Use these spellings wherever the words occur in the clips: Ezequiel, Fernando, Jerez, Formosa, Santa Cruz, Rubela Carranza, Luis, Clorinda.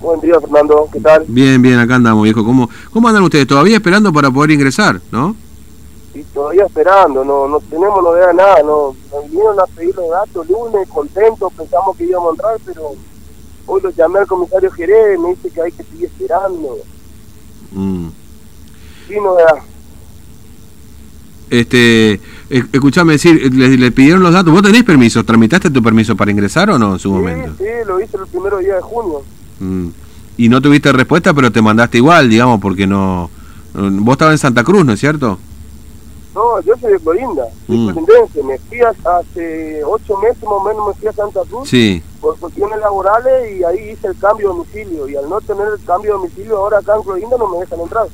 Buen día, Fernando, ¿qué tal? Bien, bien, acá andamos, viejo. ¿Cómo andan ustedes? ¿Todavía esperando para poder ingresar, no? Sí, todavía esperando, no tenemos novedad nada, nos vinieron a pedir los datos lunes, contentos, pensamos que íbamos a entrar, pero hoy lo llamé al comisario Jerez, me dice que hay que seguir esperando. Sí, novedad. Escuchame decir, ¿le pidieron los datos? ¿Vos tenés permiso? ¿Tramitaste tu permiso para ingresar o no en su momento? Sí, lo hice el primero día de junio. Y no tuviste respuesta, pero te mandaste igual, digamos, porque no... Vos estabas en Santa Cruz, ¿no es cierto? No, yo soy de Clorinda, soy clorindense. Me fui hace 8 meses más o menos, me fui a Santa Cruz por cuestiones laborales y ahí hice el cambio de domicilio. Y al no tener el cambio de domicilio ahora acá en Clorinda no me dejan entrar.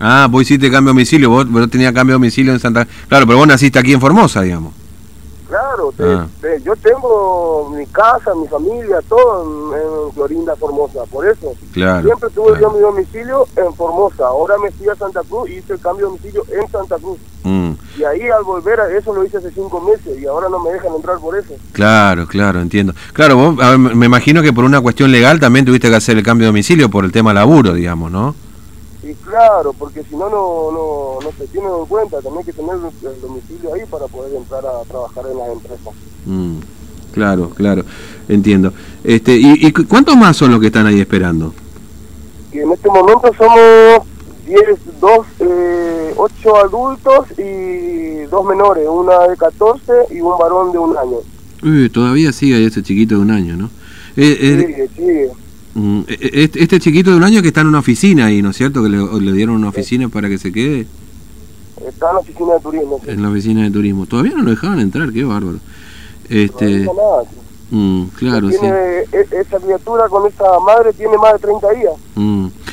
Ah, vos hiciste cambio de domicilio, vos tenías cambio de domicilio en Santa Cruz. Claro, pero vos naciste aquí en Formosa, digamos. Claro, yo tengo mi casa, mi familia, todo en Clorinda, Formosa, por eso. Claro, siempre tuve yo mi domicilio en Formosa, ahora me fui a Santa Cruz y hice el cambio de domicilio en Santa Cruz. Y ahí al volver, a eso lo hice hace 5 meses y ahora no me dejan entrar por eso. Claro, claro, entiendo. Claro, vos, a ver, me imagino que por una cuestión legal también tuviste que hacer el cambio de domicilio por el tema laburo, digamos, ¿no? Y claro, porque si no, no se tiene en cuenta, también hay que tener el domicilio ahí para poder entrar a trabajar en las empresas. Claro, claro, entiendo. ¿Y cuántos más son los que están ahí esperando? Y en este momento somos 8 adultos y 2 menores, una de 14 y un varón de 1 año. Uy, todavía sigue ese chiquito de 1 año, ¿no? Sigue. Este chiquito de 1 año que está en una oficina ahí, ¿no es cierto? Que le dieron una oficina para que se quede. Está en la oficina de turismo. Sí. En la oficina de turismo. Todavía no lo dejaban entrar, qué bárbaro. No nada, sí. Claro, tiene, sí. Esa criatura con esa madre tiene más de 30 días.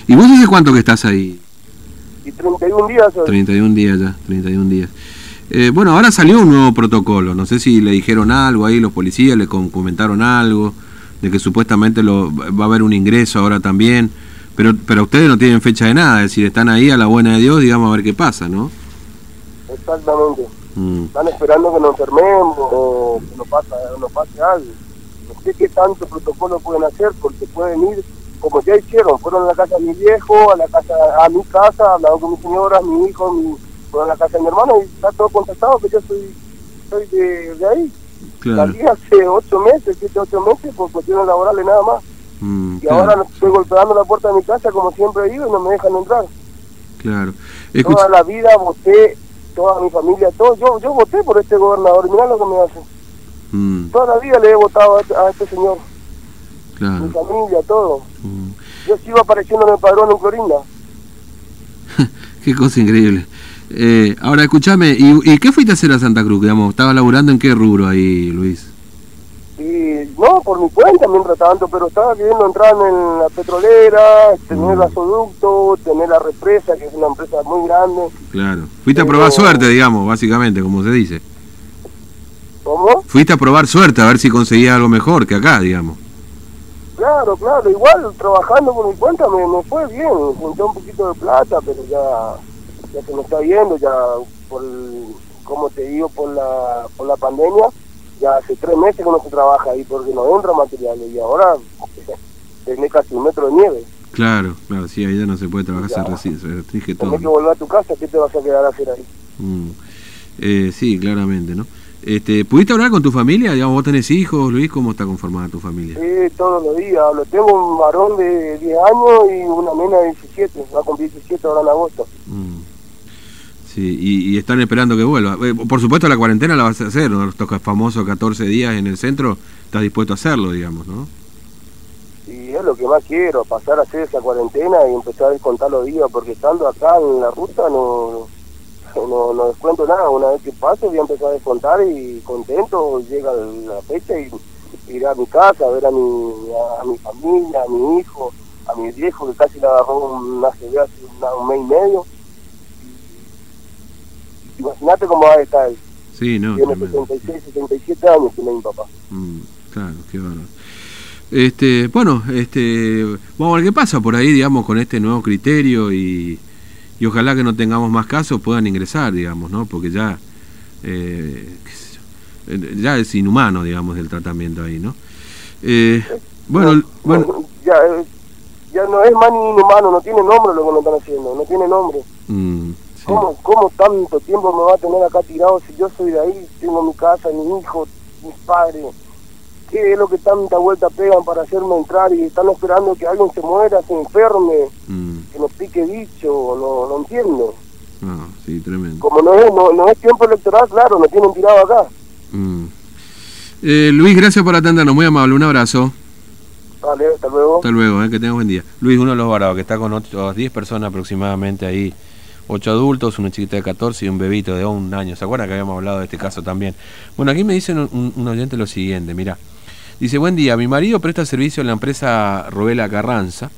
¿Y vos hace cuánto que estás ahí? Y 31 días. ¿Sabes? 31 días ya, 31 días. Bueno, ahora salió un nuevo protocolo. No sé si le dijeron algo ahí los policías, le comentaron algo de que supuestamente va a haber un ingreso ahora también, pero ustedes no tienen fecha de nada, es decir, están ahí a la buena de Dios, digamos, a ver qué pasa, ¿no? Exactamente. Están esperando que nos enfermemos o que nos pase algo. No sé qué tanto protocolo pueden hacer, porque pueden ir, como ya hicieron, fueron a la casa de mi viejo, a mi casa, hablaron con mis señoras, mi hijo, fueron a la casa de mi hermano y está todo contestado que yo soy de ahí. Claro. Salí hace 8 meses, 7 u 8 meses por cuestiones laborales nada más. Y claro, ahora estoy golpeando la puerta de mi casa como siempre he ido y no me dejan entrar. Claro. Toda la vida voté, toda mi familia, todo, yo voté por este gobernador y mirá lo que me hace. Toda la vida le he votado a este señor. Claro. Mi familia, todo. Yo sigo apareciendo en el padrón en Clorinda. Qué cosa increíble. Ahora, escúchame, ¿y qué fuiste a hacer a Santa Cruz? Digamos, ¿estabas laburando en qué rubro ahí, Luis? No, por mi cuenta, mientras tanto, pero estaba queriendo entrar en la petrolera, tener el gasoducto, tener la represa, que es una empresa muy grande. Claro. Fuiste a probar suerte, digamos, básicamente, como se dice. ¿Cómo? Fuiste a probar suerte, a ver si conseguías algo mejor que acá, digamos. Claro, claro. Igual, trabajando por mi cuenta me fue bien. Junté un poquito de plata, pero ya se me está viendo, ya como te digo, por la pandemia, ya hace 3 meses que no se trabaja ahí porque no entra material y ahora tenés casi 1 metro de nieve. Claro, claro, sí, ahí ya no se puede trabajar, se restringe todo. Tenés que volver a tu casa, ¿qué te vas a quedar a hacer ahí? Sí, claramente, ¿no? ¿Pudiste hablar con tu familia? Digamos, ¿vos tenés hijos, Luis? ¿Cómo está conformada tu familia? Sí, todos los días hablo. Tengo un varón de 10 años y una nena de 17, va a cumplir 17 ahora en agosto. Sí, y están esperando que vuelva. Por supuesto la cuarentena la vas a hacer, ¿no? Estos famosos 14 días en el centro, estás dispuesto a hacerlo, digamos, ¿no? Sí, es lo que más quiero, pasar a hacer esa cuarentena y empezar a descontar los días, porque estando acá en la ruta no descuento nada. Una vez que pase voy a empezar a descontar y contento, llega la fecha y iré a mi casa, a ver a mi familia, a mi hijo, a mi viejo que casi le agarró un mes y medio. Imagínate cómo va a estar él. Sí, no. Tiene 76, 77 años, tiene mi papá. Claro, qué bárbaro. Bueno, vamos a ver qué pasa por ahí, digamos, con este nuevo criterio y ojalá que no tengamos más casos, puedan ingresar, digamos, ¿no? Porque ya es inhumano, digamos, el tratamiento ahí, ¿no? Bueno. ya no es más ni inhumano, no tiene nombre lo que nos están haciendo, no tiene nombre. Sí. ¿Cómo tanto tiempo me va a tener acá tirado si yo soy de ahí, tengo mi casa, mi hijo, mis padres? ¿Qué es lo que tanta vuelta pegan para hacerme entrar y están esperando que alguien se muera, se enferme, que nos pique bicho? No entiendo. Ah, sí, tremendo. Como no es tiempo electoral, claro, nos tienen tirado acá. Luis, gracias por atendernos, muy amable, un abrazo. Vale, hasta luego. Hasta luego, que tengas buen día. Luis, uno de los varados, que está con 10 personas aproximadamente ahí, 8 adultos, una chiquita de 14 y un bebito de 1 año. ¿Se acuerdan que habíamos hablado de este caso también? Bueno, aquí me dicen un oyente lo siguiente, mirá. Dice, buen día, mi marido presta servicio en la empresa Rubela Carranza,